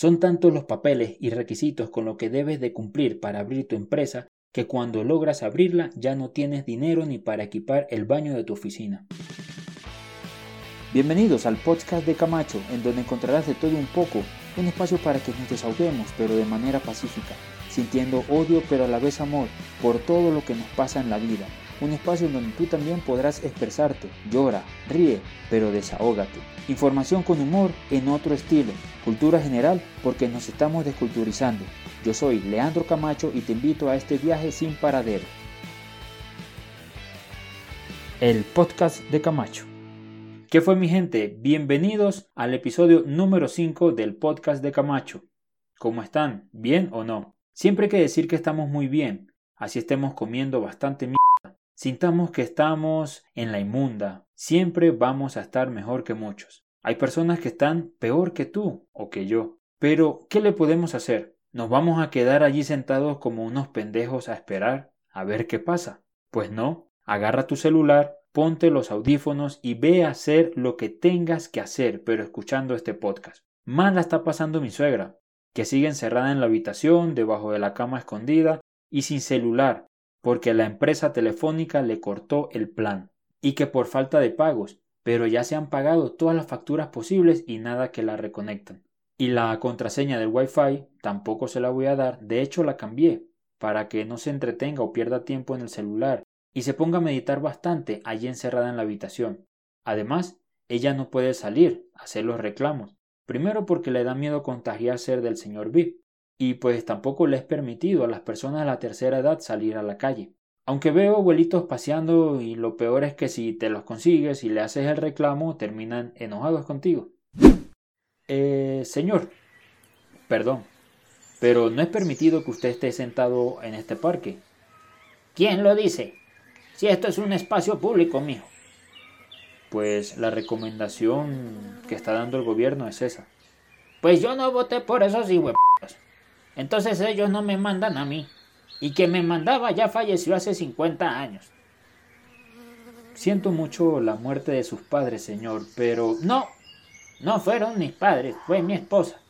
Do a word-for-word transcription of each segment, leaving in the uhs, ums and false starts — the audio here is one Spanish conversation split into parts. Son tantos los papeles y requisitos con los que debes de cumplir para abrir tu empresa que cuando logras abrirla ya no tienes dinero ni para equipar el baño de tu oficina. Bienvenidos al podcast de Camacho, en donde encontrarás de todo un poco, un espacio para que nos desahoguemos, pero de manera pacífica, sintiendo odio pero a la vez amor por todo lo que nos pasa en la vida. Un espacio en donde tú también podrás expresarte, llora, ríe, pero desahógate. Información con humor en otro estilo, cultura general porque nos estamos desculturizando. Yo soy Leandro Camacho y te invito a este viaje sin paradero. El podcast de Camacho. ¿Qué fue, mi gente? Bienvenidos al episodio número cinco del podcast de Camacho. ¿Cómo están? ¿Bien o no? Siempre hay que decir que estamos muy bien, así estemos comiendo bastante mierda. Sintamos que estamos en la inmunda, siempre vamos a estar mejor que muchos. Hay personas que están peor que tú o que yo. Pero, ¿qué le podemos hacer? ¿Nos vamos a quedar allí sentados como unos pendejos a esperar a ver qué pasa? Pues no, agarra tu celular, ponte los audífonos y ve a hacer lo que tengas que hacer, pero escuchando este podcast. Mal la está pasando mi suegra, que sigue encerrada en la habitación, debajo de la cama escondida y sin celular, porque la empresa telefónica le cortó el plan, y que por falta de pagos, pero ya se han pagado todas las facturas posibles y nada que la reconectan. Y la contraseña del Wi-Fi tampoco se la voy a dar, de hecho la cambié, para que no se entretenga o pierda tiempo en el celular, y se ponga a meditar bastante allí encerrada en la habitación. Además, ella no puede salir a hacer los reclamos, primero porque le da miedo contagiarse del señor V I P, y pues tampoco le es permitido a las personas de la tercera edad salir a la calle. Aunque veo abuelitos paseando y lo peor es que si te los consigues y le haces el reclamo terminan enojados contigo. Eh, señor, perdón, pero no es permitido que usted esté sentado en este parque. ¿Quién lo dice? Si esto es un espacio público, mijo. Pues la recomendación que está dando el gobierno es esa. Pues yo no voté por esos hijueputas. Entonces ellos no me mandan a mí. Y quien me mandaba ya falleció hace cincuenta años. Siento mucho la muerte de sus padres, señor, pero... No, no fueron mis padres, fue mi esposa.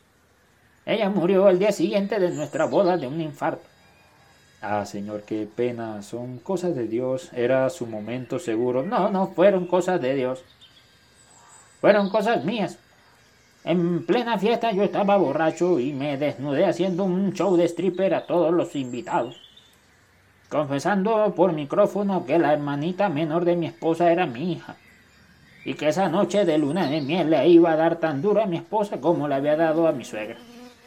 Ella murió al día siguiente de nuestra boda de un infarto. Ah, señor, qué pena, son cosas de Dios, era su momento seguro. No, no, fueron cosas de Dios. Fueron cosas mías. En plena fiesta yo estaba borracho y me desnudé haciendo un show de stripper a todos los invitados, confesando por micrófono que la hermanita menor de mi esposa era mi hija y que esa noche de luna de miel le iba a dar tan duro a mi esposa como le había dado a mi suegra.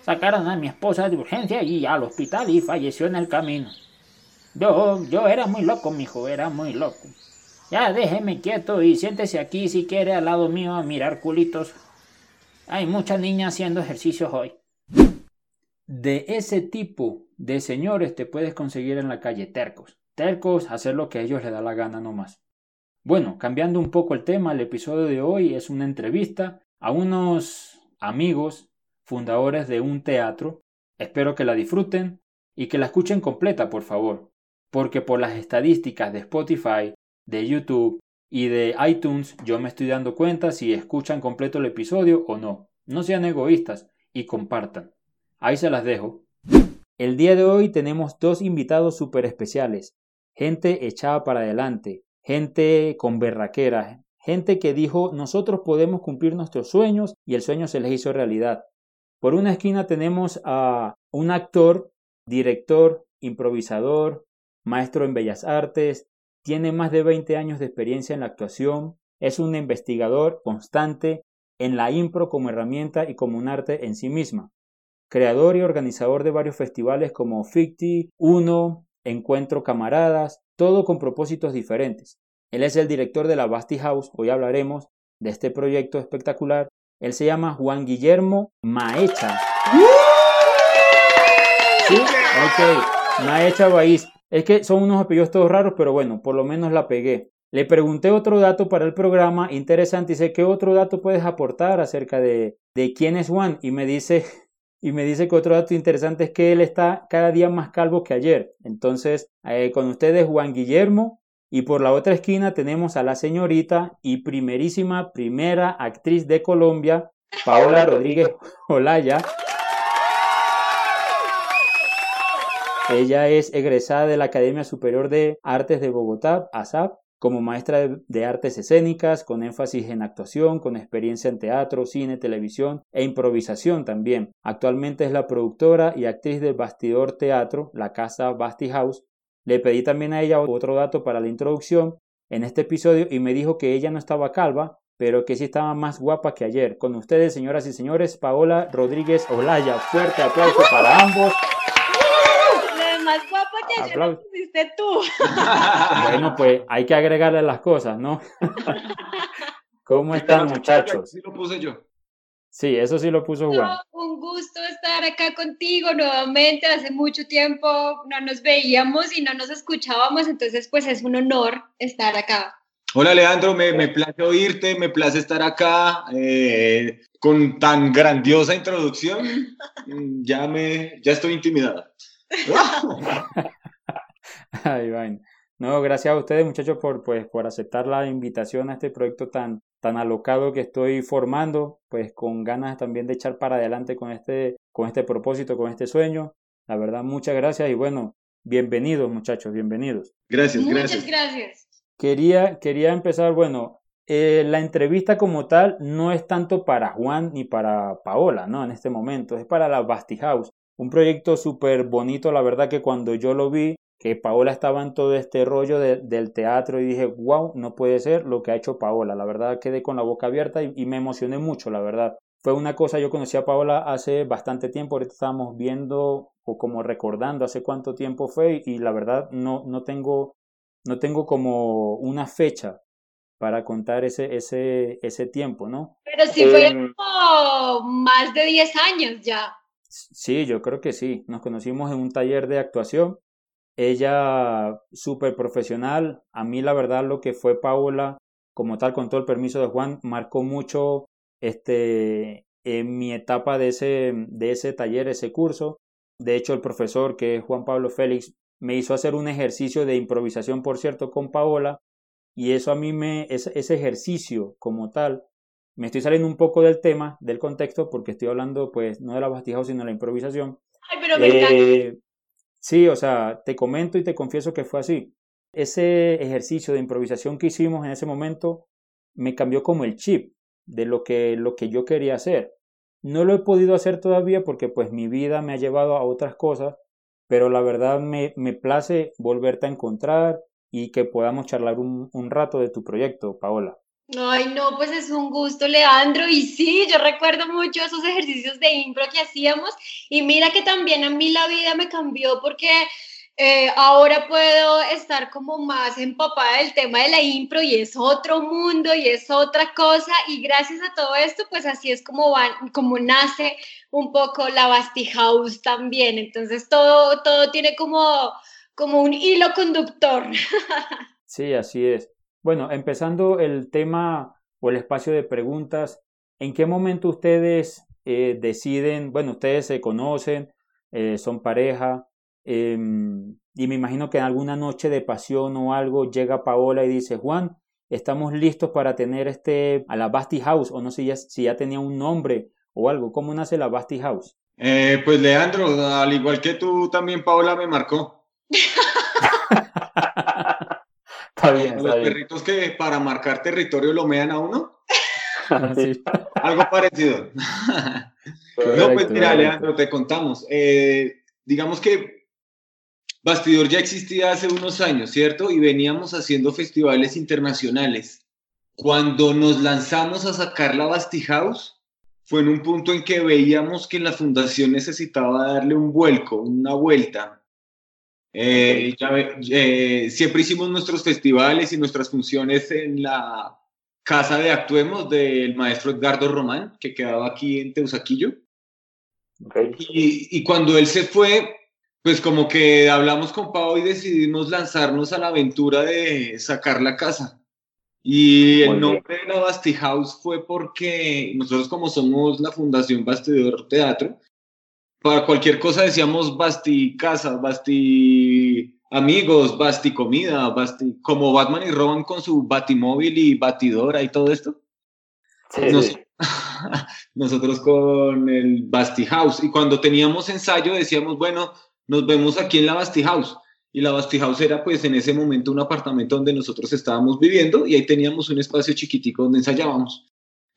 Sacaron a mi esposa de urgencia y al hospital y falleció en el camino. Yo, yo era muy loco, mijo, era muy loco. Ya déjeme quieto y siéntese aquí si quiere al lado mío a mirar culitos. Hay muchas niñas haciendo ejercicios hoy. De ese tipo de señores te puedes conseguir en la calle, tercos. Tercos, hacer lo que a ellos les da la gana nomás. Bueno, cambiando un poco el tema, el episodio de hoy es una entrevista a unos amigos fundadores de un teatro. Espero que la disfruten y que la escuchen completa, por favor. Porque por las estadísticas de Spotify, de YouTube y de iTunes, yo me estoy dando cuenta si escuchan completo el episodio o no. No sean egoístas y compartan. Ahí se las dejo. El día de hoy tenemos dos invitados súper especiales. Gente echada para adelante, gente con berraqueras, gente que dijo nosotros podemos cumplir nuestros sueños y el sueño se les hizo realidad. Por una esquina tenemos a un actor, director, improvisador, maestro en bellas artes. Tiene más de veinte años de experiencia en la actuación, es un investigador constante en la impro como herramienta y como un arte en sí misma. Creador y organizador de varios festivales como FICTI, UNO, Encuentro Camaradas, todo con propósitos diferentes. Él es el director de la Bastijaus, hoy hablaremos de este proyecto espectacular. Él se llama Juan Guillermo Mahecha. ¿Sí? Ok, Mahecha Baiz. Es que son unos apellidos todos raros, pero bueno, por lo menos la pegué. Le pregunté otro dato para el programa, interesante, y dice, ¿qué otro dato puedes aportar acerca de, de quién es Juan? Y me dice, y me dice que otro dato interesante es que él está cada día más calvo que ayer. Entonces, eh, con ustedes Juan Guillermo, y por la otra esquina tenemos a la señorita y primerísima primera actriz de Colombia, Paola Rodríguez Olaya. Ella es egresada de la Academia Superior de Artes de Bogotá, A S A B, como maestra de artes escénicas, con énfasis en actuación, con experiencia en teatro, cine, televisión e improvisación también. Actualmente es la productora y actriz de Bastidor Teatro, la casa Bastijaus. Le pedí también a ella otro dato para la introducción en este episodio y me dijo que ella no estaba calva, pero que sí estaba más guapa que ayer. Con ustedes, señoras y señores, Paola Rodríguez Olaya. Fuerte aplauso para ambos. Más guapa que ayer lo pusiste tú. Bueno, pues hay que agregarle las cosas, ¿no? ¿Cómo están, muchachos? Sí, lo puse yo. Sí, eso sí lo puso Juan. Un gusto estar acá contigo nuevamente. Hace mucho tiempo no nos veíamos y no nos escuchábamos, entonces pues es un honor estar acá. Hola, Leandro, me, me place oírte, me place estar acá eh, con tan grandiosa introducción. Ya me, ya estoy intimidada. Ay, vaina. No, gracias a ustedes, muchachos, por, pues, por aceptar la invitación a este proyecto tan, tan alocado que estoy formando, pues con ganas también de echar para adelante con este, con este propósito, con este sueño. La verdad, muchas gracias y bueno, bienvenidos, muchachos, bienvenidos. Gracias, gracias. Muchas gracias. Quería, quería empezar, bueno, eh, la entrevista como tal no es tanto para Juan ni para Paola, ¿no? En este momento, es para la Bastijaus. Un proyecto súper bonito, la verdad que cuando yo lo vi, que Paola estaba en todo este rollo de, del teatro y dije, wow, no puede ser lo que ha hecho Paola. La verdad quedé con la boca abierta y, y me emocioné mucho, la verdad. Fue una cosa, yo conocí a Paola hace bastante tiempo, ahorita estábamos viendo o como recordando hace cuánto tiempo fue y, y la verdad no, no, tengo, no tengo como una fecha para contar ese, ese, ese tiempo, ¿no? Pero sí fue eh, como más de diez años ya. Sí, yo creo que sí. Nos conocimos en un taller de actuación. Ella, súper profesional. A mí, la verdad, lo que fue Paola, como tal, con todo el permiso de Juan, marcó mucho este, en mi etapa de ese, de ese taller, ese curso. De hecho, el profesor, que es Juan Pablo Félix, me hizo hacer un ejercicio de improvisación, por cierto, con Paola. Y eso a mí me, ese, ese ejercicio como tal, me estoy saliendo un poco del tema, del contexto, porque estoy hablando, pues, no de la Bastijaus, sino de la improvisación. Ay, pero me eh, encanta. Sí, o sea, te comento y te confieso que fue así. Ese ejercicio de improvisación que hicimos en ese momento me cambió como el chip de lo que, lo que yo quería hacer. No lo he podido hacer todavía porque, pues, mi vida me ha llevado a otras cosas, pero la verdad me, me place volverte a encontrar y que podamos charlar un, un rato de tu proyecto, Paola. Ay, no, pues es un gusto, Leandro, y sí, yo recuerdo mucho esos ejercicios de impro que hacíamos, y mira que también a mí la vida me cambió, porque eh, ahora puedo estar como más empapada del tema de la impro, y es otro mundo, y es otra cosa, y gracias a todo esto, pues así es como, van, como nace un poco la Bastijaus también, entonces todo, todo tiene como, como un hilo conductor. Sí, así es. Bueno, empezando el tema o el espacio de preguntas, ¿en qué momento ustedes eh, deciden, bueno, ustedes se conocen, eh, son pareja, eh, y me imagino que en alguna noche de pasión o algo llega Paola y dice, Juan, estamos listos para tener este, a la Bastijaus, o no sé si ya, si ya tenía un nombre o algo, ¿cómo nace la Bastijaus? Eh, pues Leandro, al igual que tú también Paola me marcó. Está bien, está los bien. Perritos que para marcar territorio lomean a uno. Sí. Algo parecido. Perfecto, no, pues mira, Leandro, te contamos. Eh, digamos que Bastidor ya existía hace unos años, ¿cierto? Y veníamos haciendo festivales internacionales. Cuando nos lanzamos a sacar la Bastijaus, fue en un punto en que veíamos que la fundación necesitaba darle un vuelco, una vuelta. Eh, ya, eh, siempre hicimos nuestros festivales y nuestras funciones en la casa de Actuemos del maestro Edgardo Román, que quedaba aquí en Teusaquillo. Okay. y, y cuando él se fue, pues como que hablamos con Pau y decidimos lanzarnos a la aventura de sacar la casa y el nombre de la Bastijaus fue porque nosotros, como somos la Fundación Bastidor Teatro, para cualquier cosa decíamos Basti casa, Basti amigos, Basti comida, Basti como Batman y Robin con su batimóvil y batidora y todo esto. Sí, Nos... sí. Nosotros con el Bastijaus. Y cuando teníamos ensayo decíamos, bueno, nos vemos aquí en la Bastijaus. Y la Bastijaus era, pues, en ese momento un apartamento donde nosotros estábamos viviendo y ahí teníamos un espacio chiquitico donde ensayábamos.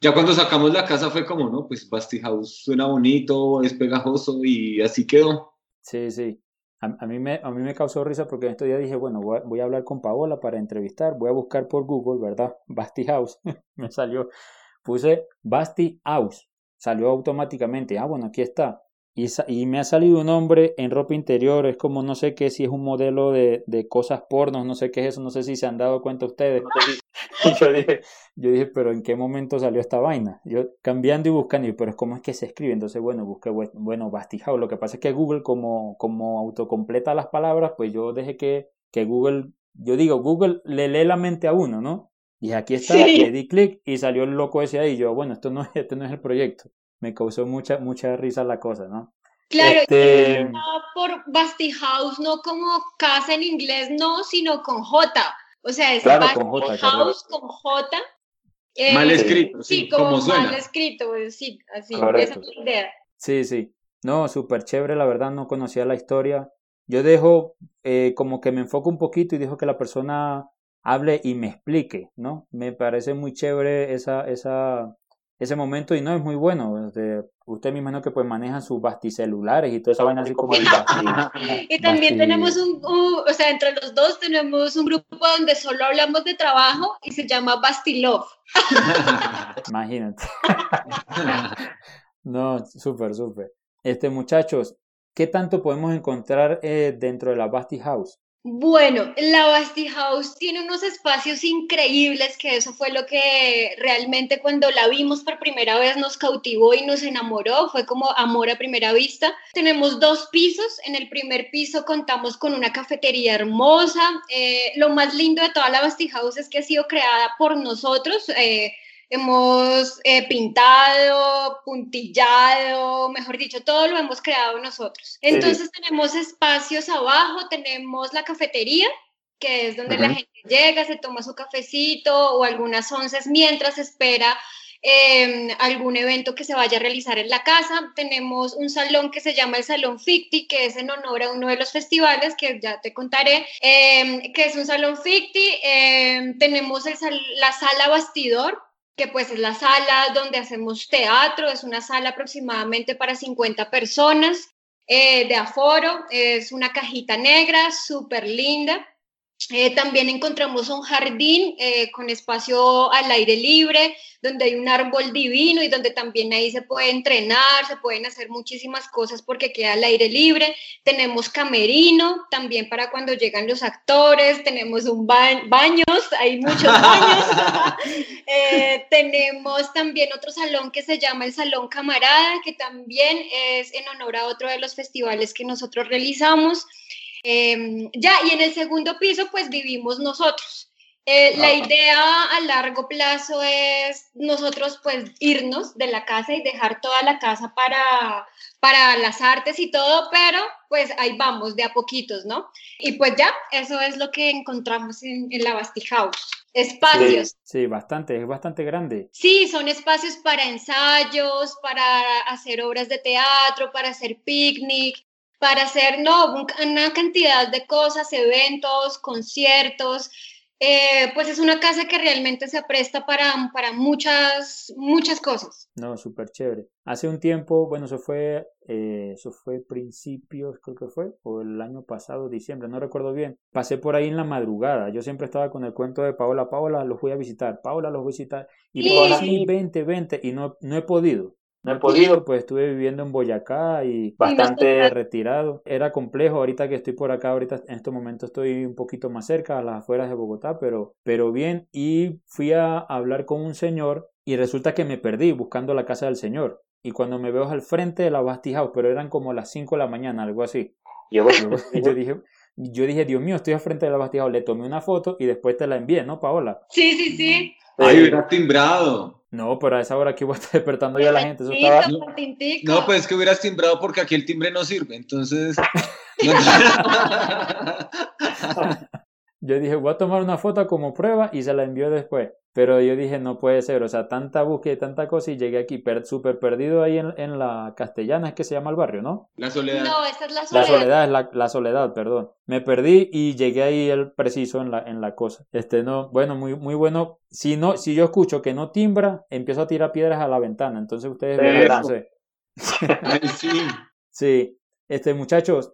Ya cuando sacamos la casa fue como, no, pues Bastijaus suena bonito, es pegajoso y así quedó. Sí, sí. A, a, mí, me, a mí me causó risa porque en estos días dije, bueno, voy a, voy a hablar con Paola para entrevistar, voy a buscar por Google, ¿verdad? Bastijaus. Me salió, puse Bastijaus, salió automáticamente. Ah, bueno, aquí está. Y, y me ha salido un hombre en ropa interior, es como no sé qué, si es un modelo de, de cosas pornos, no sé qué es eso, no sé si se han dado cuenta ustedes. No sé si... yo, dije, yo dije, pero ¿en qué momento salió esta vaina? Yo cambiando y buscando, y pero es como es que se escribe, entonces bueno, busqué, bueno, Bastijaus, lo que pasa es que Google como, como autocompleta las palabras, pues yo dejé que, que Google, yo digo, Google le lee la mente a uno, ¿no? Y aquí está, sí. Le di clic y salió el loco ese ahí, y yo, bueno, esto no, esto no es el proyecto. Me causó mucha mucha risa la cosa, ¿no? Claro, este... por Bastijaus, no como casa en inglés, no, sino con J. O sea, es claro, Bastijaus con J. Eh, mal escrito, sí, sí como, como suena. Mal escrito, sí, así, esa es la idea. Sí, sí. No, súper chévere, la verdad, no conocía la historia. Yo dejo, eh, como que me enfoco un poquito y dejo que la persona hable y me explique, ¿no? Me parece muy chévere esa... esa... ese momento, y no, es muy bueno. Usted mismo, ¿no? Que pues manejan sus basticelulares y toda esa vaina así como el basti. Y también basti... tenemos un, un, o sea, entre los dos tenemos un grupo donde solo hablamos de trabajo y se llama Bastilove. Imagínate. No, súper, súper. Este, muchachos, ¿qué tanto podemos encontrar eh, dentro de la Bastijaus? Bueno, la Bastijaus tiene unos espacios increíbles, que eso fue lo que realmente cuando la vimos por primera vez nos cautivó y nos enamoró, fue como amor a primera vista. Tenemos dos pisos, en el primer piso contamos con una cafetería hermosa, eh, lo más lindo de toda la Bastijaus es que ha sido creada por nosotros, eh, hemos eh, pintado, puntillado, mejor dicho, todo lo hemos creado nosotros. Entonces sí. Tenemos espacios abajo, tenemos la cafetería, que es donde uh-huh. la gente llega, se toma su cafecito o algunas onces mientras espera eh, algún evento que se vaya a realizar en la casa. Tenemos un salón que se llama el Salón FICTI, que es en honor a uno de los festivales, que ya te contaré, eh, que es un Salón FICTI. Eh, tenemos el, la Sala Bastidor, que pues es la sala donde hacemos teatro, es una sala aproximadamente para cincuenta personas eh, de aforo, es una cajita negra, súper linda. Eh, también encontramos un jardín eh, con espacio al aire libre, donde hay un árbol divino y donde también ahí se puede entrenar, se pueden hacer muchísimas cosas porque queda al aire libre. Tenemos camerino también para cuando llegan los actores, tenemos un ba- baños, hay muchos baños. eh, tenemos también otro salón que se llama el Salón Camarada, que también es en honor a otro de los festivales que nosotros realizamos. Eh, ya, y en el segundo piso pues vivimos nosotros. Eh, ah. La idea a largo plazo es nosotros pues irnos de la casa y dejar toda la casa para, para las artes y todo, pero pues ahí vamos de a poquitos, ¿no? Y pues ya, eso es lo que encontramos en, en la Bastijaus. Espacios. Sí, sí, bastante, es bastante grande. Sí, son espacios para ensayos, para hacer obras de teatro, para hacer picnic, para hacer no, una cantidad de cosas, eventos, conciertos. Eh, pues es una casa que realmente se presta para, para muchas, muchas cosas. No, súper chévere. Hace un tiempo, bueno, eso fue, eh, eso fue principios, creo que fue, o el año pasado, diciembre, no recuerdo bien. Pasé por ahí en la madrugada. Yo siempre estaba con el cuento de Paola, Paola, los voy a visitar, Paola, los voy a visitar. Y sí. Paola, sí, vente, vente. Y no, no he podido. No he podido, pues estuve viviendo en Boyacá y bastante retirado. Era complejo, ahorita que estoy por acá, ahorita en estos momentos estoy un poquito más cerca, a las afueras de Bogotá, pero, pero bien. Y fui a hablar con un señor y resulta que me perdí buscando la casa del señor. Y cuando me veo al frente de la Bastijaus, pero eran como las cinco de la mañana, algo así. Yo, yo dije... Yo dije, Dios mío, estoy al frente de la Bastijaus. Le tomé una foto y después te la envié, ¿no, Paola? Sí, sí, sí. Ay, hubieras timbrado. No, pero a esa hora que voy a estar despertando ya la gente. Eso estaba... No, pues que hubieras timbrado porque aquí el timbre no sirve, entonces... Yo dije, voy a tomar una foto como prueba y se la envió después. Pero yo dije, no puede ser, o sea, tanta búsqueda y tanta cosa y llegué aquí per, súper perdido ahí en, en la Castellana, es que se llama el barrio, ¿no? La Soledad. No, esa es la Soledad. La Soledad, es la, la Soledad, perdón. Me perdí y llegué ahí el preciso en la, en la cosa. Este, no, bueno, muy, muy bueno. Si no, si yo escucho que no timbra, empiezo a tirar piedras a la ventana, entonces ustedes verán. Sí. Sí. Este, muchachos,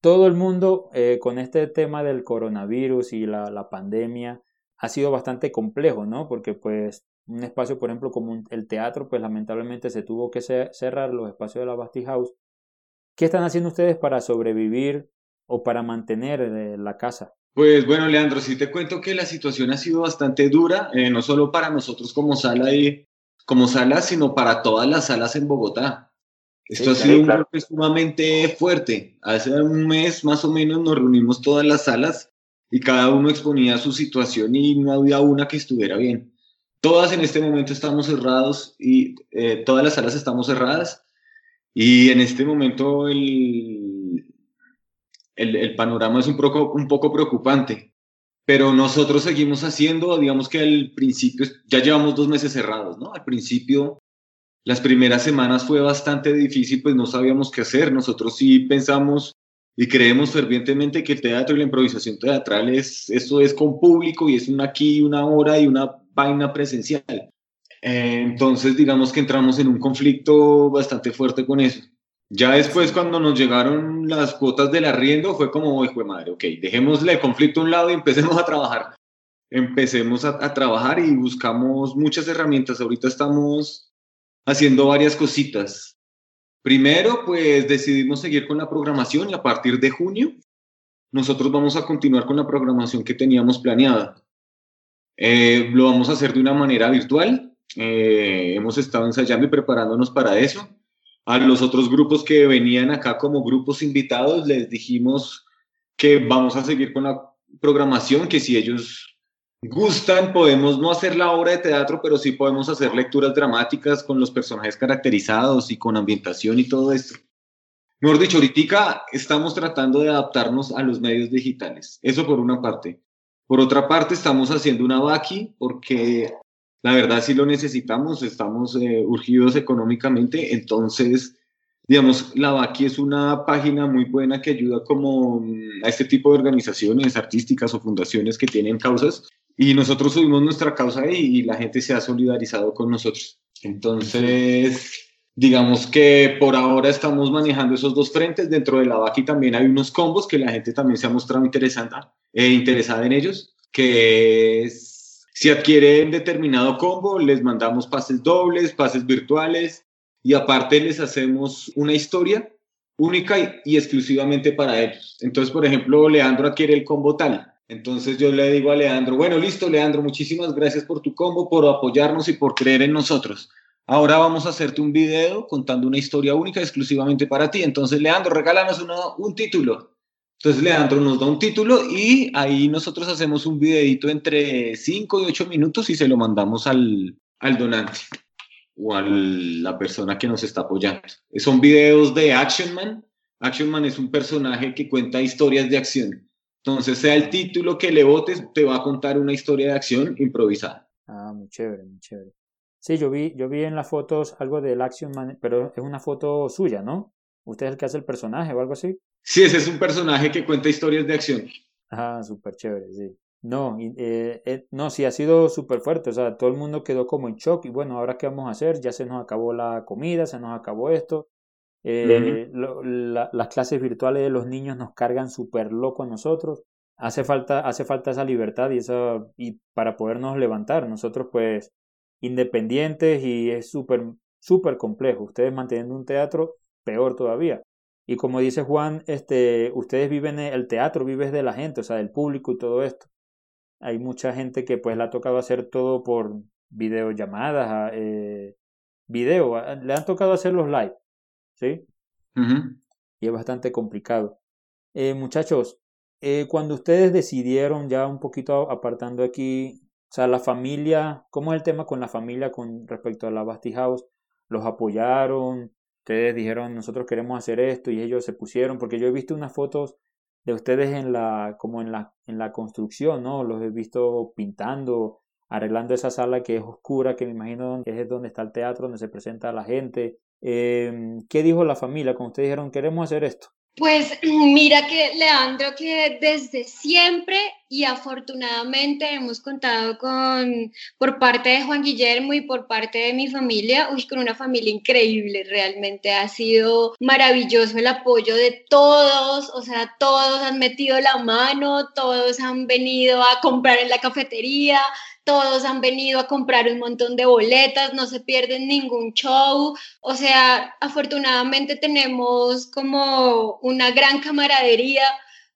todo el mundo eh, con este tema del coronavirus y la, la pandemia ha sido bastante complejo, ¿no? Porque pues un espacio, por ejemplo, como un, el teatro, pues lamentablemente se tuvo que cerrar, los espacios de la Bastijaus. ¿Qué están haciendo ustedes para sobrevivir o para mantener eh, la casa? Pues bueno, Leandro, sí te cuento que la situación ha sido bastante dura, eh, no solo para nosotros como sala, y, como sala, sino para todas las salas en Bogotá. Esto sí, ha sido un golpe sumamente fuerte. Hace un mes más o menos nos reunimos todas las salas y cada uno exponía su situación y no había una que estuviera bien. Todas en este momento estamos cerrados y eh, todas las salas estamos cerradas y en este momento el, el, el panorama es un poco, un poco preocupante. Pero nosotros seguimos haciendo, digamos que al principio, ya llevamos dos meses cerrados, ¿no? Al principio... Las primeras semanas fue bastante difícil, pues no sabíamos qué hacer. Nosotros sí pensamos y creemos fervientemente que el teatro y la improvisación teatral es, esto es con público y es una aquí, una hora y una vaina presencial. Eh, entonces digamos que entramos en un conflicto bastante fuerte con eso. Ya después cuando nos llegaron las cuotas del arriendo fue como, hijo de madre, ok, dejémosle el conflicto a un lado y empecemos a trabajar. Empecemos a, a trabajar y buscamos muchas herramientas. Ahorita estamos... haciendo varias cositas. Primero, pues decidimos seguir con la programación y a partir de junio nosotros vamos a continuar con la programación que teníamos planeada. Eh, lo vamos a hacer de una manera virtual. Eh, hemos estado ensayando y preparándonos para eso. A los otros grupos que venían acá como grupos invitados les dijimos que vamos a seguir con la programación, que si ellos... gustan, podemos no hacer la obra de teatro, pero sí podemos hacer lecturas dramáticas con los personajes caracterizados y con ambientación y todo esto. Mejor dicho, ahorita estamos tratando de adaptarnos a los medios digitales, eso por una parte. Por otra parte, estamos haciendo una vaqui porque la verdad sí lo necesitamos, estamos eh, urgidos económicamente, entonces, digamos, la vaqui es una página muy buena que ayuda como a este tipo de organizaciones artísticas o fundaciones que tienen causas. Y nosotros subimos nuestra causa ahí y la gente se ha solidarizado con nosotros. Entonces, digamos que por ahora estamos manejando esos dos frentes. Dentro de la vaqui también hay unos combos que la gente también se ha mostrado interesada, eh, interesada en ellos, que es, si adquieren determinado combo, les mandamos pases dobles, pases virtuales, y aparte les hacemos una historia única y, y exclusivamente para ellos. Entonces, por ejemplo, Leandro adquiere el combo tal. Entonces yo le digo a Leandro, bueno, listo, Leandro, muchísimas gracias por tu combo, por apoyarnos y por creer en nosotros. Ahora vamos a hacerte un video contando una historia única exclusivamente para ti. Entonces, Leandro, regálanos una, un título. Entonces Leandro nos da un título y ahí nosotros hacemos un videito entre cinco y ocho minutos y se lo mandamos al, al donante o a la persona que nos está apoyando. Son videos de Action Man. Action Man es un personaje que cuenta historias de acción. Entonces, sea el título que le votes, te va a contar una historia de acción improvisada. Ah, muy chévere, muy chévere. Sí, yo vi, yo vi en las fotos algo del Action Man, pero es una foto suya, ¿no? ¿Usted es el que hace el personaje o algo así? Sí, ese es un personaje que cuenta historias de acción. Ah, súper chévere, sí. No, eh, eh, no, sí ha sido súper fuerte, o sea, todo el mundo quedó como en shock y bueno, ¿ahora qué vamos a hacer? Ya se nos acabó la comida, se nos acabó esto. Eh, uh-huh. lo, la, las clases virtuales de los niños nos cargan súper loco a nosotros. Hace falta, hace falta esa libertad y, esa, y para podernos levantar. Nosotros, pues, independientes y es súper, súper complejo. Ustedes manteniendo un teatro, peor todavía. Y como dice Juan, este, ustedes viven, el teatro vive de la gente, o sea, del público y todo esto. Hay mucha gente que, pues, le ha tocado hacer todo por videollamadas, eh, video, le han tocado hacer los live. ¿Sí? Uh-huh. Y es bastante complicado. Eh, muchachos, eh, cuando ustedes decidieron, ya un poquito apartando aquí, o sea, la familia, ¿cómo es el tema con la familia con respecto a la Bastijaus? ¿Los apoyaron? Ustedes dijeron, nosotros queremos hacer esto y ellos se pusieron, porque yo he visto unas fotos de ustedes en la, como en la, en la construcción, ¿no? Los he visto pintando, arreglando esa sala que es oscura, que me imagino es donde está el teatro, donde se presenta a la gente. Eh, ¿qué dijo la familia cuando ustedes dijeron, queremos hacer esto? Pues mira que, Leandro, que desde siempre y afortunadamente hemos contado con, por parte de Juan Guillermo y por parte de mi familia, uy, con una familia increíble, realmente ha sido maravilloso el apoyo de todos, o sea, todos han metido la mano, todos han venido a comprar en la cafetería, todos han venido a comprar un montón de boletas, no se pierden ningún show, o sea, afortunadamente tenemos como una gran camaradería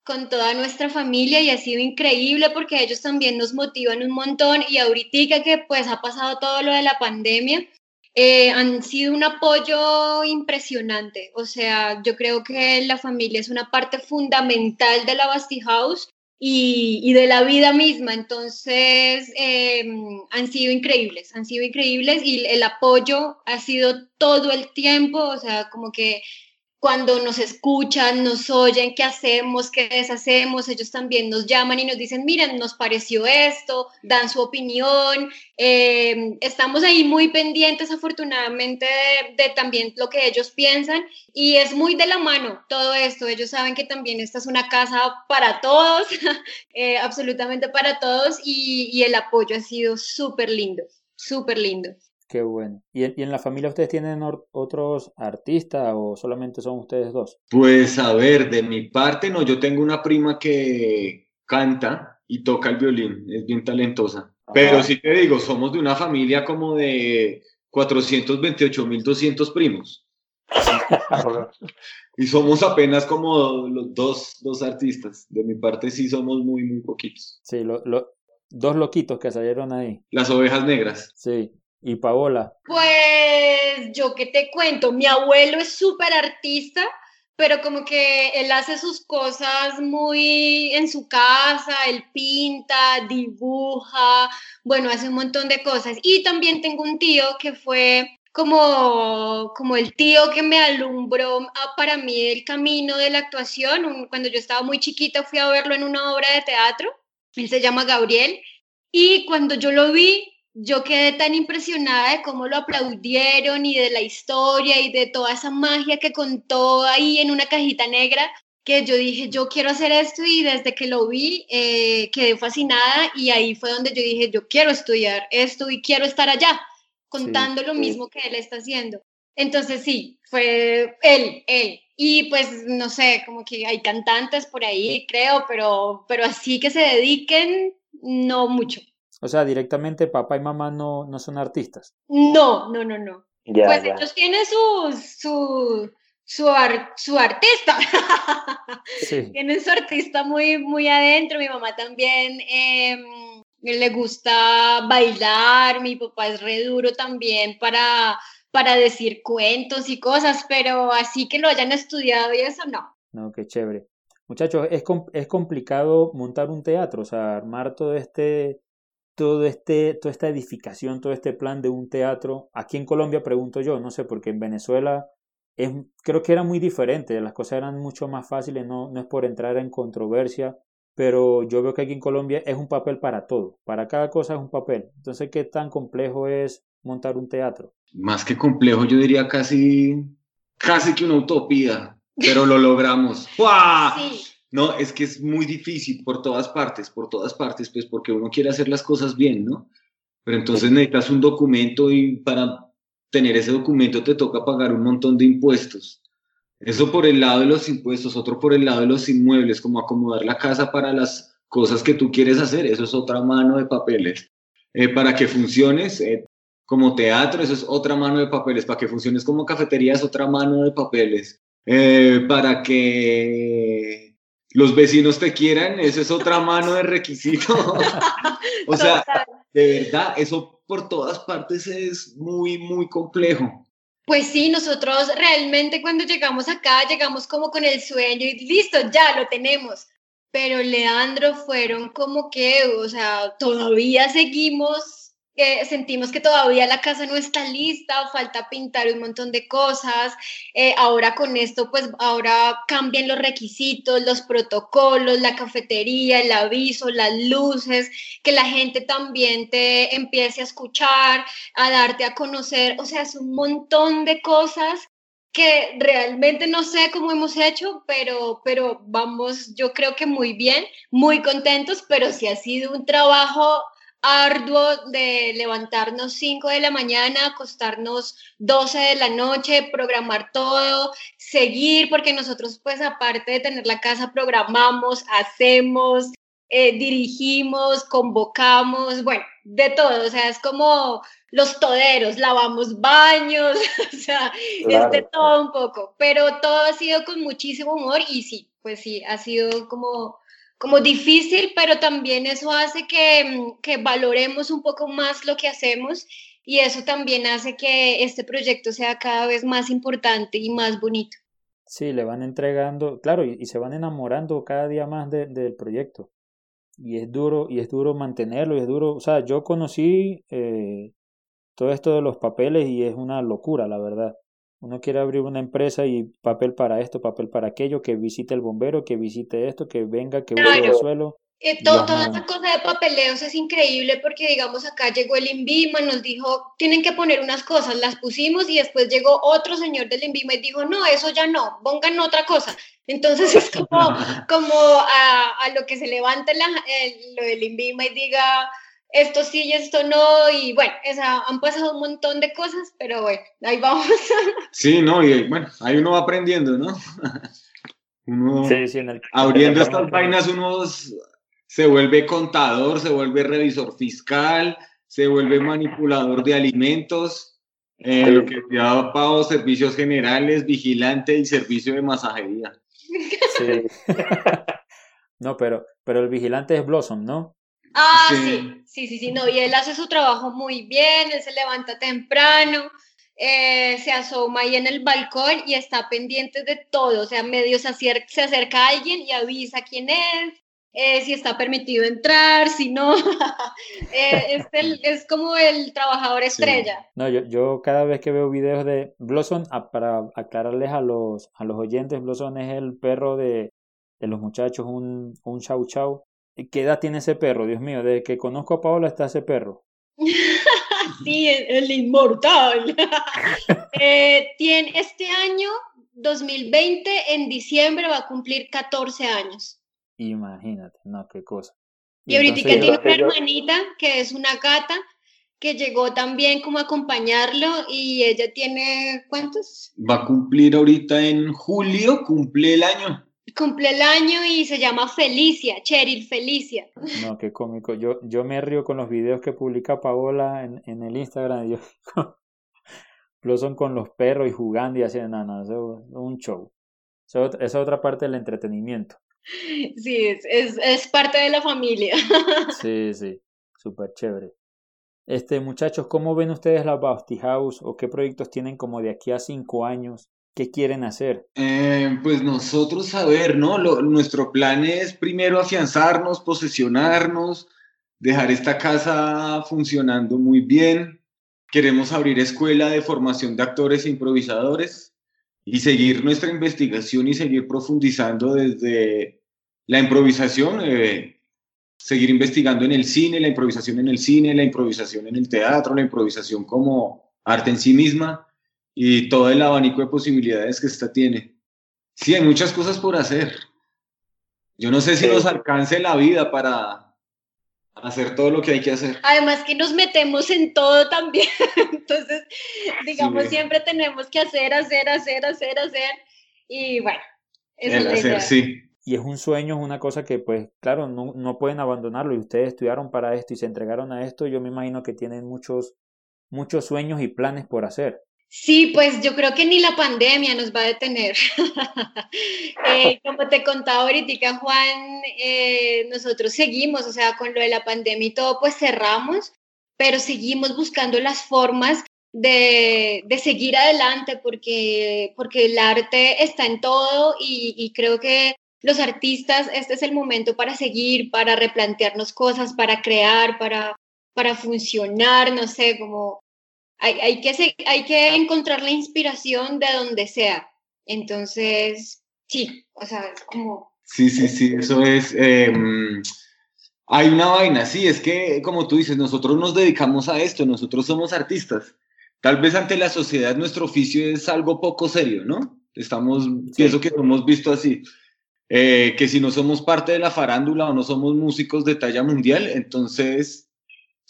con toda nuestra familia y ha sido increíble porque ellos también nos motivan un montón y ahorita que pues ha pasado todo lo de la pandemia, eh, han sido un apoyo impresionante, o sea, yo creo que la familia es una parte fundamental de la Bastijaus Y, y de la vida misma, entonces eh, han sido increíbles, han sido increíbles y el apoyo ha sido todo el tiempo, o sea, como que cuando nos escuchan, nos oyen, qué hacemos, qué deshacemos, ellos también nos llaman y nos dicen, miren, nos pareció esto, dan su opinión, eh, estamos ahí muy pendientes afortunadamente de, de también lo que ellos piensan y es muy de la mano todo esto, ellos saben que también esta es una casa para todos, eh, absolutamente para todos y, y el apoyo ha sido súper lindo, súper lindo. Qué bueno. ¿Y en, ¿Y en la familia ustedes tienen or- otros artistas o solamente son ustedes dos? Pues a ver, de mi parte no, yo tengo una prima que canta y toca el violín, es bien talentosa. Ajá. Pero sí te digo, somos de una familia como de cuatrocientos veintiocho mil doscientos primos. Y somos apenas como los dos, dos artistas. De mi parte sí somos muy, muy poquitos. Sí, lo, lo, dos loquitos que salieron ahí. Las ovejas negras. Sí. ¿Y Paola? Pues yo qué te cuento, mi abuelo es súper artista, pero como que él hace sus cosas muy en su casa, él pinta, dibuja, bueno, hace un montón de cosas. Y también tengo un tío que fue como, como el tío que me alumbró a, para mí el camino de la actuación. Un, cuando yo estaba muy chiquita fui a verlo en una obra de teatro, él se llama Gabriel, y cuando yo lo vi, yo quedé tan impresionada de cómo lo aplaudieron y de la historia y de toda esa magia que contó ahí en una cajita negra que yo dije, yo quiero hacer esto y desde que lo vi eh, quedé fascinada y ahí fue donde yo dije, yo quiero estudiar esto y quiero estar allá contando sí, lo mismo sí. que él está haciendo. Entonces sí, fue él, él. Y pues no sé, como que hay cantantes por ahí, creo, pero, pero así que se dediquen, no mucho. O sea, directamente papá y mamá no, no son artistas. No, no, no, no. Ya, pues ya. Ellos tienen su, su, su, ar, su artista. Sí. Tienen su artista muy, muy adentro. Mi mamá también eh, le gusta bailar. Mi papá es re duro también para, para decir cuentos y cosas, pero así que lo hayan estudiado y eso no. No, qué chévere. Muchachos, es, es complicado montar un teatro, o sea, armar todo este... Todo este, toda esta edificación, todo este plan de un teatro, aquí en Colombia pregunto yo, no sé, porque en Venezuela es, creo que era muy diferente, las cosas eran mucho más fáciles, no, no es por entrar en controversia, pero yo veo que aquí en Colombia es un papel para todo, para cada cosa es un papel, entonces ¿qué tan complejo es montar un teatro? Más que complejo, yo diría casi, casi que una utopía, pero lo logramos. ¡Uah! Sí. No, es que es muy difícil por todas partes, por todas partes, pues porque uno quiere hacer las cosas bien, ¿no? Pero entonces necesitas un documento y para tener ese documento te toca pagar un montón de impuestos. Eso por el lado de los impuestos, otro por el lado de los inmuebles, como acomodar la casa para las cosas que tú quieres hacer, eso es otra mano de papeles. Eh, para que funciones eh, como teatro, eso es otra mano de papeles. Para que funciones como cafetería es otra mano de papeles. Eh, para que... los vecinos te quieran, eso es otra mano de requisito. O sea, de verdad, eso por todas partes es muy, muy complejo. Pues sí, nosotros realmente cuando llegamos acá, llegamos como con el sueño y listo, ya lo tenemos. Pero Leandro, fueron como que, o sea, todavía seguimos que sentimos que todavía la casa no está lista o falta pintar un montón de cosas. Eh, ahora con esto, pues ahora cambian los requisitos, los protocolos, la cafetería, el aviso, las luces, que la gente también te empiece a escuchar, a darte a conocer. O sea, es un montón de cosas que realmente no sé cómo hemos hecho, pero, pero vamos, yo creo que muy bien, muy contentos, pero sí ha sido un trabajo arduo de levantarnos cinco de la mañana, acostarnos doce de la noche, programar todo, seguir, porque nosotros pues aparte de tener la casa programamos, hacemos, eh, dirigimos, convocamos, bueno, de todo, o sea, es como los toderos, lavamos baños, o sea, claro, es de todo un poco, pero todo ha sido con muchísimo humor y sí, pues sí, ha sido como... como difícil, pero también eso hace que, que valoremos un poco más lo que hacemos y eso también hace que este proyecto sea cada vez más importante y más bonito. Sí, le van entregando, claro, y, y se van enamorando cada día más de, de, del proyecto. Y es duro, y es duro mantenerlo, y es duro, o sea, yo conocí eh, todo esto de los papeles y es una locura, la verdad. Uno quiere abrir una empresa y papel para esto, papel para aquello, que visite el bombero, que visite esto, que venga, que vuelva al suelo. Eh, todo, toda esta cosa de papeleos es increíble porque, digamos, acá llegó el INVIMA, nos dijo, tienen que poner unas cosas, las pusimos y después llegó otro señor del INVIMA y dijo, no, eso ya no, pongan otra cosa. Entonces es como, como a, a lo que se levante la, el, lo del INVIMA y diga... esto sí y esto no, y bueno, o sea, han pasado un montón de cosas, pero bueno, ahí vamos. Sí, no, y bueno, ahí uno va aprendiendo, ¿no? Uno sí, sí, en el, abriendo en el estas vainas, uno se vuelve contador, se vuelve revisor fiscal, se vuelve manipulador de alimentos, eh, lo que se ha pagado servicios generales, vigilante y servicio de masajería. Sí. No, pero, pero el vigilante es Blossom, ¿no? Ah, sí, sí, sí, sí, no, y él hace su trabajo muy bien, él se levanta temprano, eh, se asoma ahí en el balcón y está pendiente de todo, o sea, medio se acerca, se acerca a alguien y avisa quién es, eh, si está permitido entrar, si no, eh, es, el, es como el trabajador estrella. Sí. No, yo, yo cada vez que veo videos de Blossom, a, para aclararles a los, a los oyentes, Blossom es el perro de, de los muchachos, un, un chau chau. ¿Qué edad tiene ese perro? Dios mío, desde que conozco a Paola está ese perro. Sí, el, el inmortal. eh, tiene este año, dos mil veinte, en diciembre va a cumplir catorce años. Imagínate, no, qué cosa. Y, y ahorita entonces, tiene una hermanita que es una gata que llegó también como a acompañarlo y ella tiene, ¿cuántos? Va a cumplir ahorita en julio, cumple el año. Cumple el año y se llama Felicia, Cheryl Felicia. No, qué cómico. Yo, yo me río con los videos que publica Paola en, en el Instagram. Yo, los son con los perros y jugando y haciendo nada, nada. Eso es un show. Eso es otra parte del entretenimiento. Sí, es, es, es parte de la familia. Sí, sí. Súper chévere. Este, muchachos, ¿cómo ven ustedes la Bastijaus o qué proyectos tienen como de aquí a cinco años? ¿Qué quieren hacer? Eh, pues nosotros, a ver, ¿no? Lo, nuestro plan es primero afianzarnos, posesionarnos, dejar esta casa funcionando muy bien. Queremos abrir escuela de formación de actores e improvisadores y seguir nuestra investigación y seguir profundizando desde la improvisación, eh, seguir investigando en el cine, la improvisación en el cine, la improvisación en el teatro, la improvisación como arte en sí misma. Y todo el abanico de posibilidades que esta tiene. Sí, hay muchas cosas por hacer. Yo no sé si nos alcance la vida para hacer todo lo que hay que hacer. Además que nos metemos en todo también. Entonces, digamos, sí, siempre tenemos que hacer, hacer, hacer, hacer, hacer. Y bueno, eso es lo que hacer, sí. Y es un sueño, es una cosa que, pues, claro, no, no pueden abandonarlo. Y ustedes estudiaron para esto y se entregaron a esto. Yo me imagino que tienen muchos, muchos sueños y planes por hacer. Sí, pues yo creo que ni la pandemia nos va a detener. eh, como te contaba ahorita, Juan, eh, nosotros seguimos, o sea, con lo de la pandemia y todo, pues cerramos, pero seguimos buscando las formas de, de seguir adelante porque, porque el arte está en todo y, y creo que los artistas, este es el momento para seguir, para replantearnos cosas, para crear, para... para funcionar, no sé, como hay, hay, que, se, hay que encontrar la inspiración de donde sea. Entonces, sí, o sea, es como... Sí, sí, sí, eso es... Eh, hay una vaina, sí, es que, como tú dices, nosotros nos dedicamos a esto, nosotros somos artistas. Tal vez ante la sociedad nuestro oficio es algo poco serio, ¿no? Estamos, sí. Pienso que lo hemos visto así. Eh, que si no somos parte de la farándula o no somos músicos de talla mundial, entonces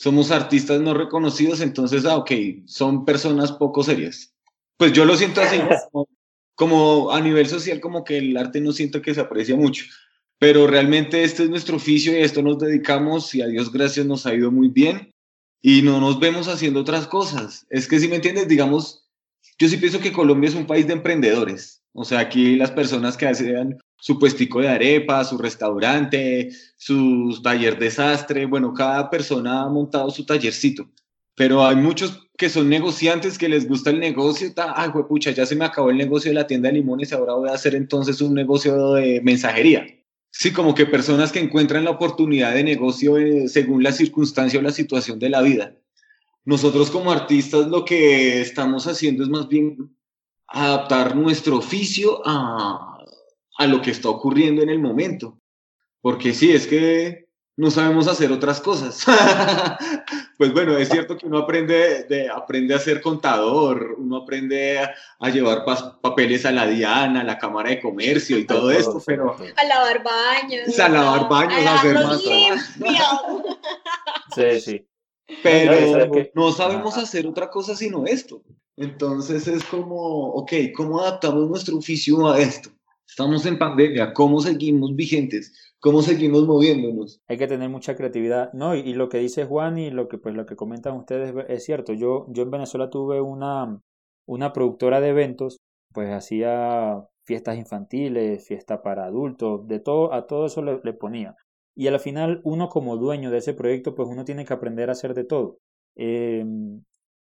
somos artistas no reconocidos, entonces, ah, ok, son personas poco serias. Pues yo lo siento así, como, como a nivel social, como que el arte no siento que se aprecia mucho, pero realmente este es nuestro oficio y a esto nos dedicamos y a Dios gracias nos ha ido muy bien y no nos vemos haciendo otras cosas. Es que si me entiendes, digamos, yo sí pienso que Colombia es un país de emprendedores, o sea, aquí las personas que hacen su puestico de arepa, su restaurante, su taller de sastre, bueno, cada persona ha montado su tallercito, pero hay muchos que son negociantes que les gusta el negocio, ta, ay, juepucha, ya se me acabó el negocio de la tienda de limones, ahora voy a hacer entonces un negocio de mensajería. Sí, como que personas que encuentran la oportunidad de negocio eh, según la circunstancia o la situación de la vida. Nosotros como artistas lo que estamos haciendo es más bien adaptar nuestro oficio a... a lo que está ocurriendo en el momento, porque sí, es que no sabemos hacer otras cosas. Pues bueno, es cierto que uno aprende, de, aprende a ser contador, uno aprende a, a llevar pa- papeles a la DIAN, a la Cámara de Comercio y todo esto, pero... A lavar baños. A lavar baños, a hacer más. Sí, sí. Pero no sabemos hacer otra cosa sino esto. Entonces es como, ok, ¿cómo adaptamos nuestro oficio a esto? Estamos en pandemia, ¿cómo seguimos vigentes? ¿Cómo seguimos moviéndonos? Hay que tener mucha creatividad, ¿no? Y, y lo que dice Juan y lo que, pues, lo que comentan ustedes es cierto. Yo, yo en Venezuela tuve una, una productora de eventos, pues hacía fiestas infantiles, fiestas para adultos, de todo, a todo eso le, le ponía. Y al final uno como dueño de ese proyecto, pues uno tiene que aprender a hacer de todo. Eh,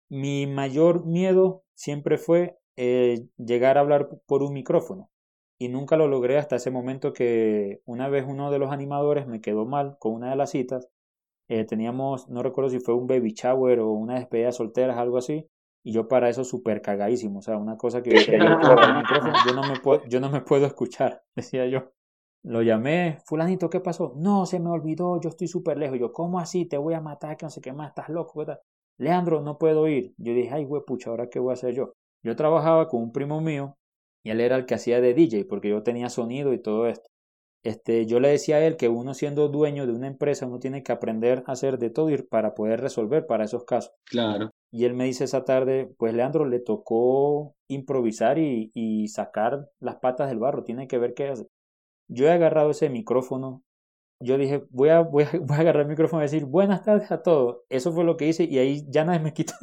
mi mayor miedo siempre fue eh, llegar a hablar por un micrófono. Y nunca lo logré hasta ese momento que una vez uno de los animadores me quedó mal con una de las citas. Eh, teníamos, no recuerdo si fue un baby shower o una despedida soltera, algo así. Y yo para eso súper cagadísimo. O sea, una cosa que yo, yo, no me puedo, yo no me puedo escuchar, decía yo. Lo llamé, fulanito, ¿qué pasó? No, se me olvidó, yo estoy súper lejos. Yo, ¿cómo así? Te voy a matar, que no sé qué más, estás loco. Tal? Leandro, no puedo ir. Yo dije, ay, güey, pucha, ¿ahora qué voy a hacer yo? Yo trabajaba con un primo mío. Y él era el que hacía de D J, porque yo tenía sonido y todo esto. Este, yo le decía a él que uno siendo dueño de una empresa, uno tiene que aprender a hacer de todo para poder resolver para esos casos. Claro. Y él me dice esa tarde, pues Leandro, le tocó improvisar y, y sacar las patas del barro, tiene que ver qué hace. Yo he agarrado ese micrófono, yo dije, voy a, voy a, voy a agarrar el micrófono y decir, buenas tardes a todos. Eso fue lo que hice y ahí ya nadie me quitó,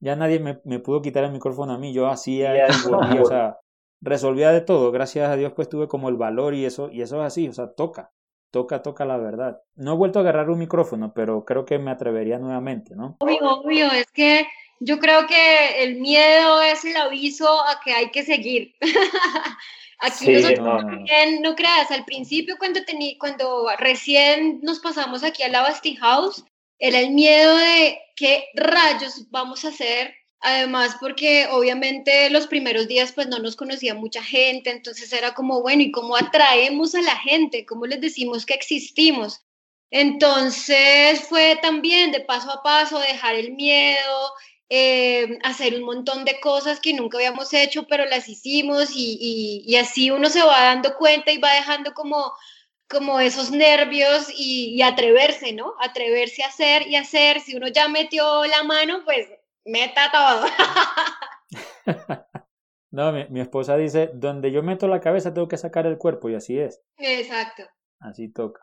ya nadie me, me pudo quitar el micrófono a mí, yo hacía, sí, volvía, o sea... Resolvía de todo, gracias a Dios pues tuve como el valor y eso, y eso es así, o sea, toca, toca, toca la verdad. No he vuelto a agarrar un micrófono, pero creo que me atrevería nuevamente, ¿no? Obvio, obvio, es que yo creo que el miedo es el aviso a que hay que seguir. Aquí sí, nosotros no, también, no creas, al principio cuando, tení, cuando recién nos pasamos aquí a la Bastijaus, era el miedo de qué rayos vamos a hacer. Además, porque obviamente los primeros días pues no nos conocía mucha gente, entonces era como, bueno, ¿y cómo atraemos a la gente? ¿Cómo les decimos que existimos? Entonces fue también de paso a paso, dejar el miedo, eh, hacer un montón de cosas que nunca habíamos hecho, pero las hicimos y, y, y así uno se va dando cuenta y va dejando como, como esos nervios y, y atreverse, ¿no? Atreverse a hacer y hacer. Si uno ya metió la mano, pues... meta todo. No, mi, mi esposa dice, donde yo meto la cabeza tengo que sacar el cuerpo, y así es. Exacto. Así toca.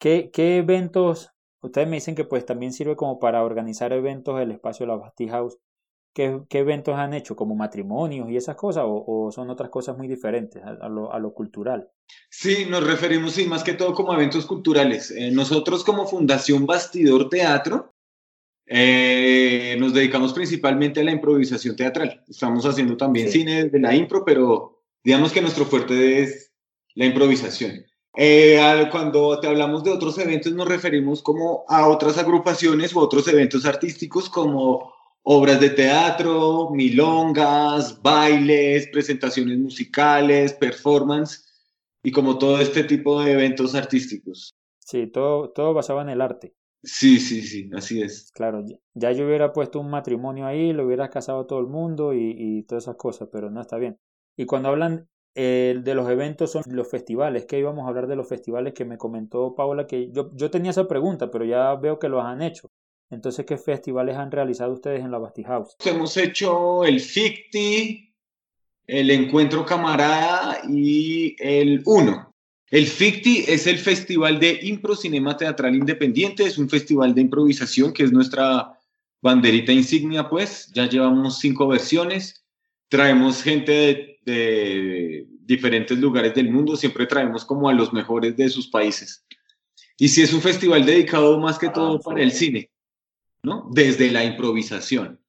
¿Qué, qué eventos? Ustedes me dicen que pues también sirve como para organizar eventos el espacio de la Bastijaus. ¿Qué, ¿Qué eventos han hecho? ¿Como matrimonios y esas cosas? ¿O, o son otras cosas muy diferentes a, a, lo, a lo cultural? Sí, nos referimos sí, más que todo como a eventos culturales. Eh, nosotros como Fundación Bastidor Teatro, Eh, nos dedicamos principalmente a la improvisación teatral. Estamos haciendo también sí. cine de la impro, pero digamos que nuestro fuerte es la improvisación. Eh, cuando te hablamos de otros eventos nos referimos como a otras agrupaciones u otros eventos artísticos como obras de teatro, milongas, bailes, presentaciones musicales, performance y como todo este tipo de eventos artísticos. Sí, todo, todo basado en el arte. Sí, sí, sí, así es. Claro, ya yo hubiera puesto un matrimonio ahí, lo hubiera casado a todo el mundo y, y todas esas cosas, pero no está bien. Y cuando hablan eh, de los eventos son los festivales, que íbamos a hablar de los festivales que me comentó Paola, que yo, yo tenía esa pregunta, pero ya veo que los han hecho. Entonces, ¿qué festivales han realizado ustedes en la Bastijaus? Hemos hecho el F I C T I, el Encuentro Camarada y el UNO. El F I C T I es el Festival de Impro Cinema Teatral Independiente, es un festival de improvisación que es nuestra banderita insignia, pues ya llevamos cinco versiones, traemos gente de, de diferentes lugares del mundo, siempre traemos como a los mejores de sus países. Y sí es un festival dedicado más que todo para el cine, ¿no? Desde la improvisación.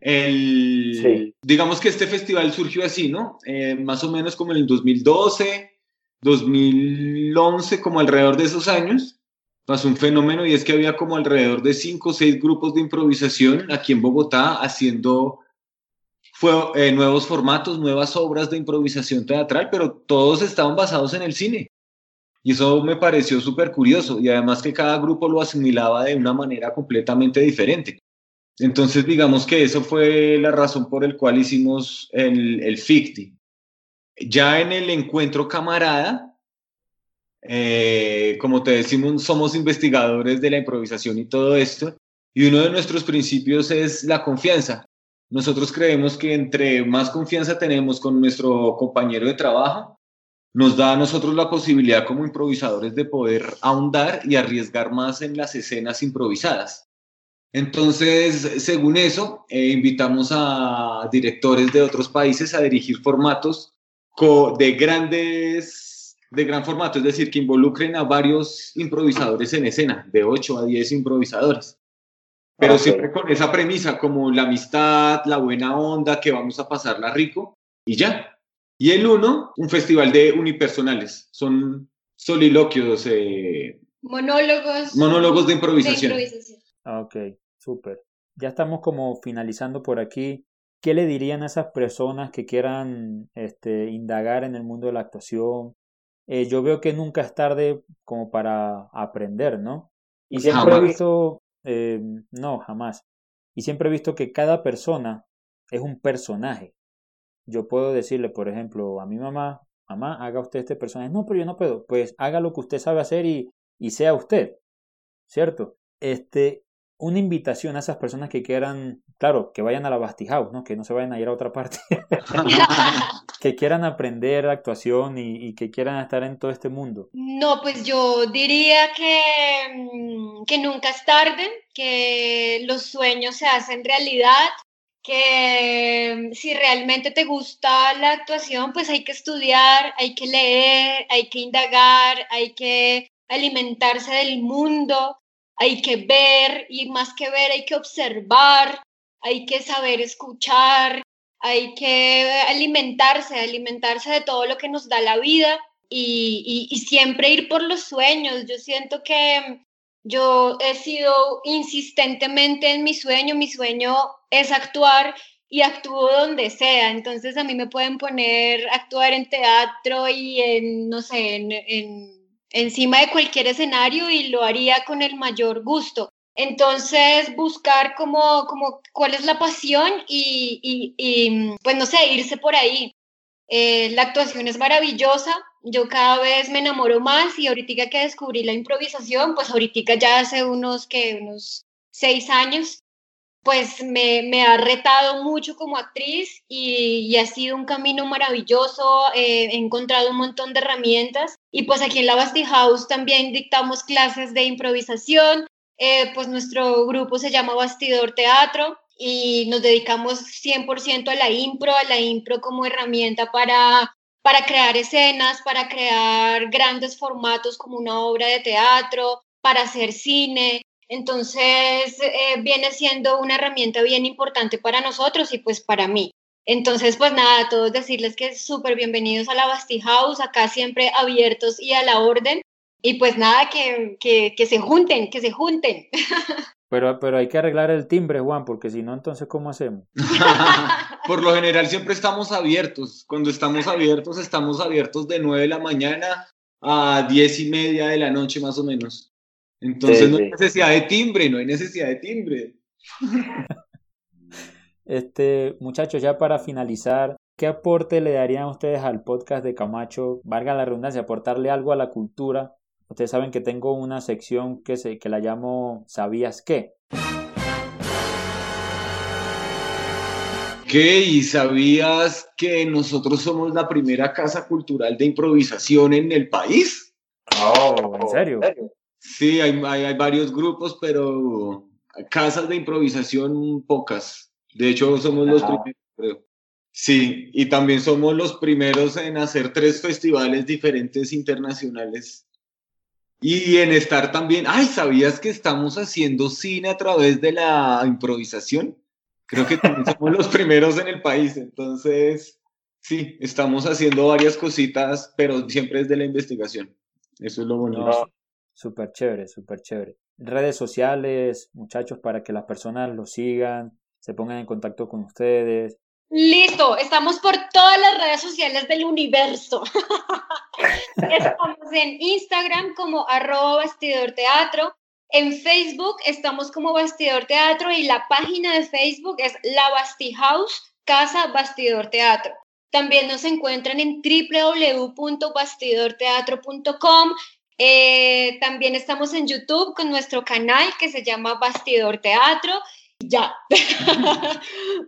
El, sí. Digamos que este festival surgió así, ¿no? Eh, más o menos como en el dos mil doce... dos mil once, como alrededor de esos años, pasó un fenómeno y es que había como alrededor de cinco o seis grupos de improvisación aquí en Bogotá haciendo fue, eh, nuevos formatos, nuevas obras de improvisación teatral, pero todos estaban basados en el cine. Y eso me pareció súper curioso y además que cada grupo lo asimilaba de una manera completamente diferente. Entonces digamos que eso fue la razón por el cual hicimos el, el F I C T I. Ya en el Encuentro Camarada, eh, como te decimos, somos investigadores de la improvisación y todo esto, y uno de nuestros principios es la confianza. Nosotros creemos que entre más confianza tenemos con nuestro compañero de trabajo, nos da a nosotros la posibilidad como improvisadores de poder ahondar y arriesgar más en las escenas improvisadas. Entonces, según eso, eh, invitamos a directores de otros países a dirigir formatos de grandes, de gran formato, es decir, que involucren a varios improvisadores en escena, de ocho a diez improvisadores, pero okay, siempre con esa premisa, como la amistad, la buena onda, que vamos a pasarla rico, y ya. Y el UNO, un festival de unipersonales, son soliloquios, eh, monólogos, monólogos de improvisación. De improvisación. Ok, súper. Ya estamos como finalizando por aquí. ¿Qué le dirían a esas personas que quieran este, indagar en el mundo de la actuación? Eh, yo veo que nunca es tarde como para aprender, ¿no? Y siempre jamás. he visto... Eh, no, jamás. Y siempre he visto que cada persona es un personaje. Yo puedo decirle, por ejemplo, a mi mamá, mamá, haga usted este personaje. No, pero yo no puedo. Pues haga lo que usted sabe hacer y, y sea usted, ¿cierto? Este... Una invitación a esas personas que quieran, claro, que vayan a la Bastijaus, ¿no? Que no se vayan a ir a otra parte. Que quieran aprender actuación y, y que quieran estar en todo este mundo. No, pues yo diría que, que nunca es tarde, que los sueños se hacen realidad, que si realmente te gusta la actuación, pues hay que estudiar, hay que leer, hay que indagar, hay que alimentarse del mundo. Hay que ver, y más que ver, hay que observar, hay que saber escuchar, hay que alimentarse, alimentarse de todo lo que nos da la vida y, y, y siempre ir por los sueños. Yo siento que yo he sido insistentemente en mi sueño, mi sueño es actuar y actúo donde sea, entonces a mí me pueden poner a actuar en teatro y en, no sé, en... en encima de cualquier escenario y lo haría con el mayor gusto. Entonces buscar como, como cuál es la pasión y, y, y pues no sé, irse por ahí. Eh, la actuación es maravillosa, yo cada vez me enamoro más y ahorita que descubrí la improvisación, pues ahorita ya hace unos, ¿qué? unos seis años, pues me, me ha retado mucho como actriz y, y ha sido un camino maravilloso, eh, he encontrado un montón de herramientas y pues aquí en la Bastijaus también dictamos clases de improvisación, eh, pues nuestro grupo se llama Bastidor Teatro y nos dedicamos cien por ciento a la impro, a la impro como herramienta para, para crear escenas, para crear grandes formatos como una obra de teatro, para hacer cine. Entonces eh, viene siendo una herramienta bien importante para nosotros y pues para mí. Entonces, pues nada, a todos decirles que súper bienvenidos a la Bastijaus, acá siempre abiertos y a la orden. Y pues nada, que, que, que se junten, que se junten. Pero, pero hay que arreglar el timbre, Juan, porque si no, entonces, ¿cómo hacemos? Por lo general siempre estamos abiertos. Cuando estamos abiertos, estamos abiertos de nueve de la mañana a diez y media de la noche, más o menos. Entonces, sí, sí. no hay necesidad de timbre, no hay necesidad de timbre. Este, muchachos, ya para finalizar, ¿qué aporte le darían ustedes al podcast de Camacho? Valga la redundancia, aportarle algo a la cultura. Ustedes saben que tengo una sección que, se, que la llamo ¿Sabías qué? ¿Qué? ¿Y sabías que nosotros somos la primera casa cultural de improvisación en el país? Oh, ¿en serio? Sí, hay, hay, hay varios grupos, pero casas de improvisación pocas. De hecho, somos los ah. primeros, creo. Sí, y también somos los primeros en hacer tres festivales diferentes internacionales. Y en estar también... ¡Ay! ¿Sabías que estamos haciendo cine a través de la improvisación? Creo que también somos los primeros en el país. Entonces, sí, estamos haciendo varias cositas, pero siempre es de la investigación. Eso es lo bonito. No, súper chévere, súper chévere. Redes sociales, muchachos, para que las personas lo sigan, se pongan en contacto con ustedes. Listo, estamos por todas las redes sociales del universo. Estamos en Instagram como arroba Bastidor Teatro, en Facebook estamos como Bastidor Teatro y la página de Facebook es La Bastijaus Casa Bastidor Teatro. También nos encuentran en doble u doble u doble u punto bastidor teatro punto com. Eh, también estamos en YouTube con nuestro canal que se llama Bastidor Teatro. Ya,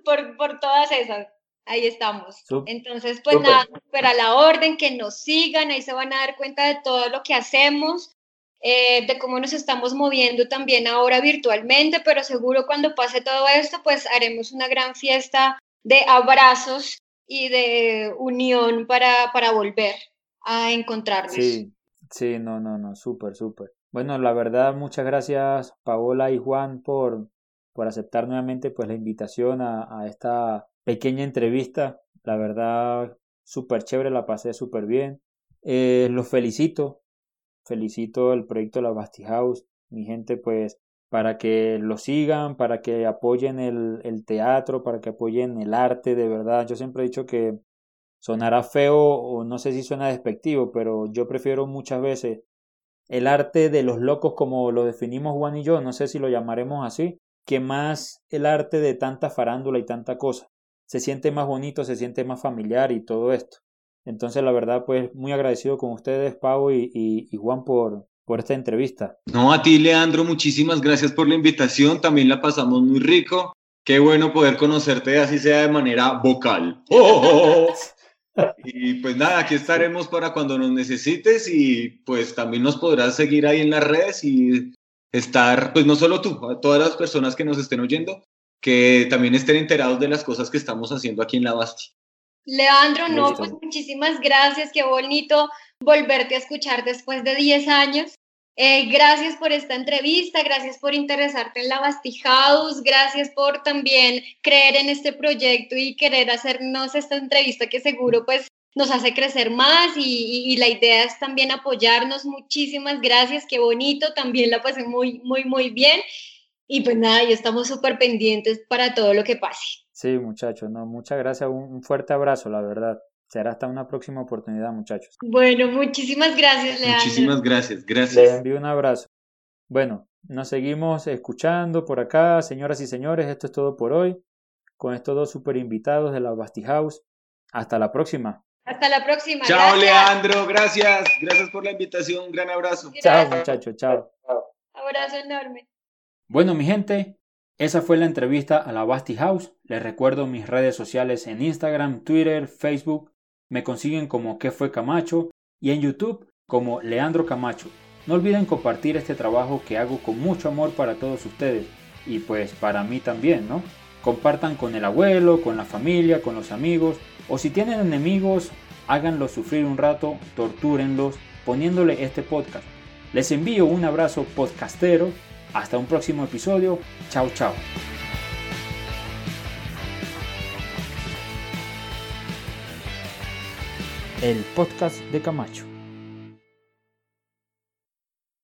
por, por todas esas, ahí estamos. Entonces, pues super. Nada, pero a la orden, que nos sigan, ahí se van a dar cuenta de todo lo que hacemos, eh, de cómo nos estamos moviendo también ahora virtualmente, pero seguro cuando pase todo esto, pues haremos una gran fiesta de abrazos y de unión para, para volver a encontrarnos. Sí, sí, no, no, no, súper, súper. Bueno, la verdad, muchas gracias, Paola y Juan, por... por aceptar nuevamente pues la invitación a, a esta pequeña entrevista. La verdad, súper chévere, la pasé súper bien. Eh, los felicito, felicito el proyecto La Bastijaus, mi gente, pues para que lo sigan, para que apoyen el, el teatro, para que apoyen el arte, de verdad. Yo siempre he dicho que sonará feo o no sé si suena despectivo, pero yo prefiero muchas veces el arte de los locos como lo definimos Juan y yo, no sé si lo llamaremos así, que más el arte de tanta farándula y tanta cosa. Se siente más bonito, se siente más familiar y todo esto. Entonces, la verdad, pues, muy agradecido con ustedes, Pau y, y, y Juan, por, por esta entrevista. No, a ti, Leandro, muchísimas gracias por la invitación. También la pasamos muy rico. Qué bueno poder conocerte, así sea de manera vocal. ¡Oh! Y pues nada, aquí estaremos para cuando nos necesites y pues también nos podrás seguir ahí en las redes y... estar, pues no solo tú, a todas las personas que nos estén oyendo, que también estén enterados de las cosas que estamos haciendo aquí en La Basti. Leandro, no, pues muchísimas gracias, qué bonito volverte a escuchar después de diez años. Eh, gracias por esta entrevista, gracias por interesarte en La Bastijaus, gracias por también creer en este proyecto y querer hacernos esta entrevista que seguro pues nos hace crecer más y, y, y la idea es también apoyarnos. Muchísimas gracias, qué bonito, también la pasé muy, muy, muy bien. Y pues nada, ya estamos súper pendientes para todo lo que pase. Sí, muchachos, no, muchas gracias, un, un fuerte abrazo, la verdad. Será hasta una próxima oportunidad, muchachos. Bueno, muchísimas gracias, Leandro. Muchísimas gracias, gracias. Les envío un abrazo. Bueno, nos seguimos escuchando por acá, señoras y señores, esto es todo por hoy, con estos dos súper invitados de La Bastijaus. Hasta la próxima. Hasta la próxima. Chao, gracias. Leandro, gracias. Gracias por la invitación. Un gran abrazo. Gracias. Chao, muchachos. Chao. Abrazo enorme. Bueno, mi gente, esa fue la entrevista a La Bastijaus. Les recuerdo mis redes sociales en Instagram, Twitter, Facebook. Me consiguen como ¿Qué fue Camacho? Y en YouTube como Leandro Camacho. No olviden compartir este trabajo que hago con mucho amor para todos ustedes. Y pues para mí también, ¿no? Compartan con el abuelo, con la familia, con los amigos. O si tienen enemigos, háganlos sufrir un rato, tortúrenlos poniéndole este podcast. Les envío un abrazo podcastero. Hasta un próximo episodio. Chao, chao. el podcast de Camacho.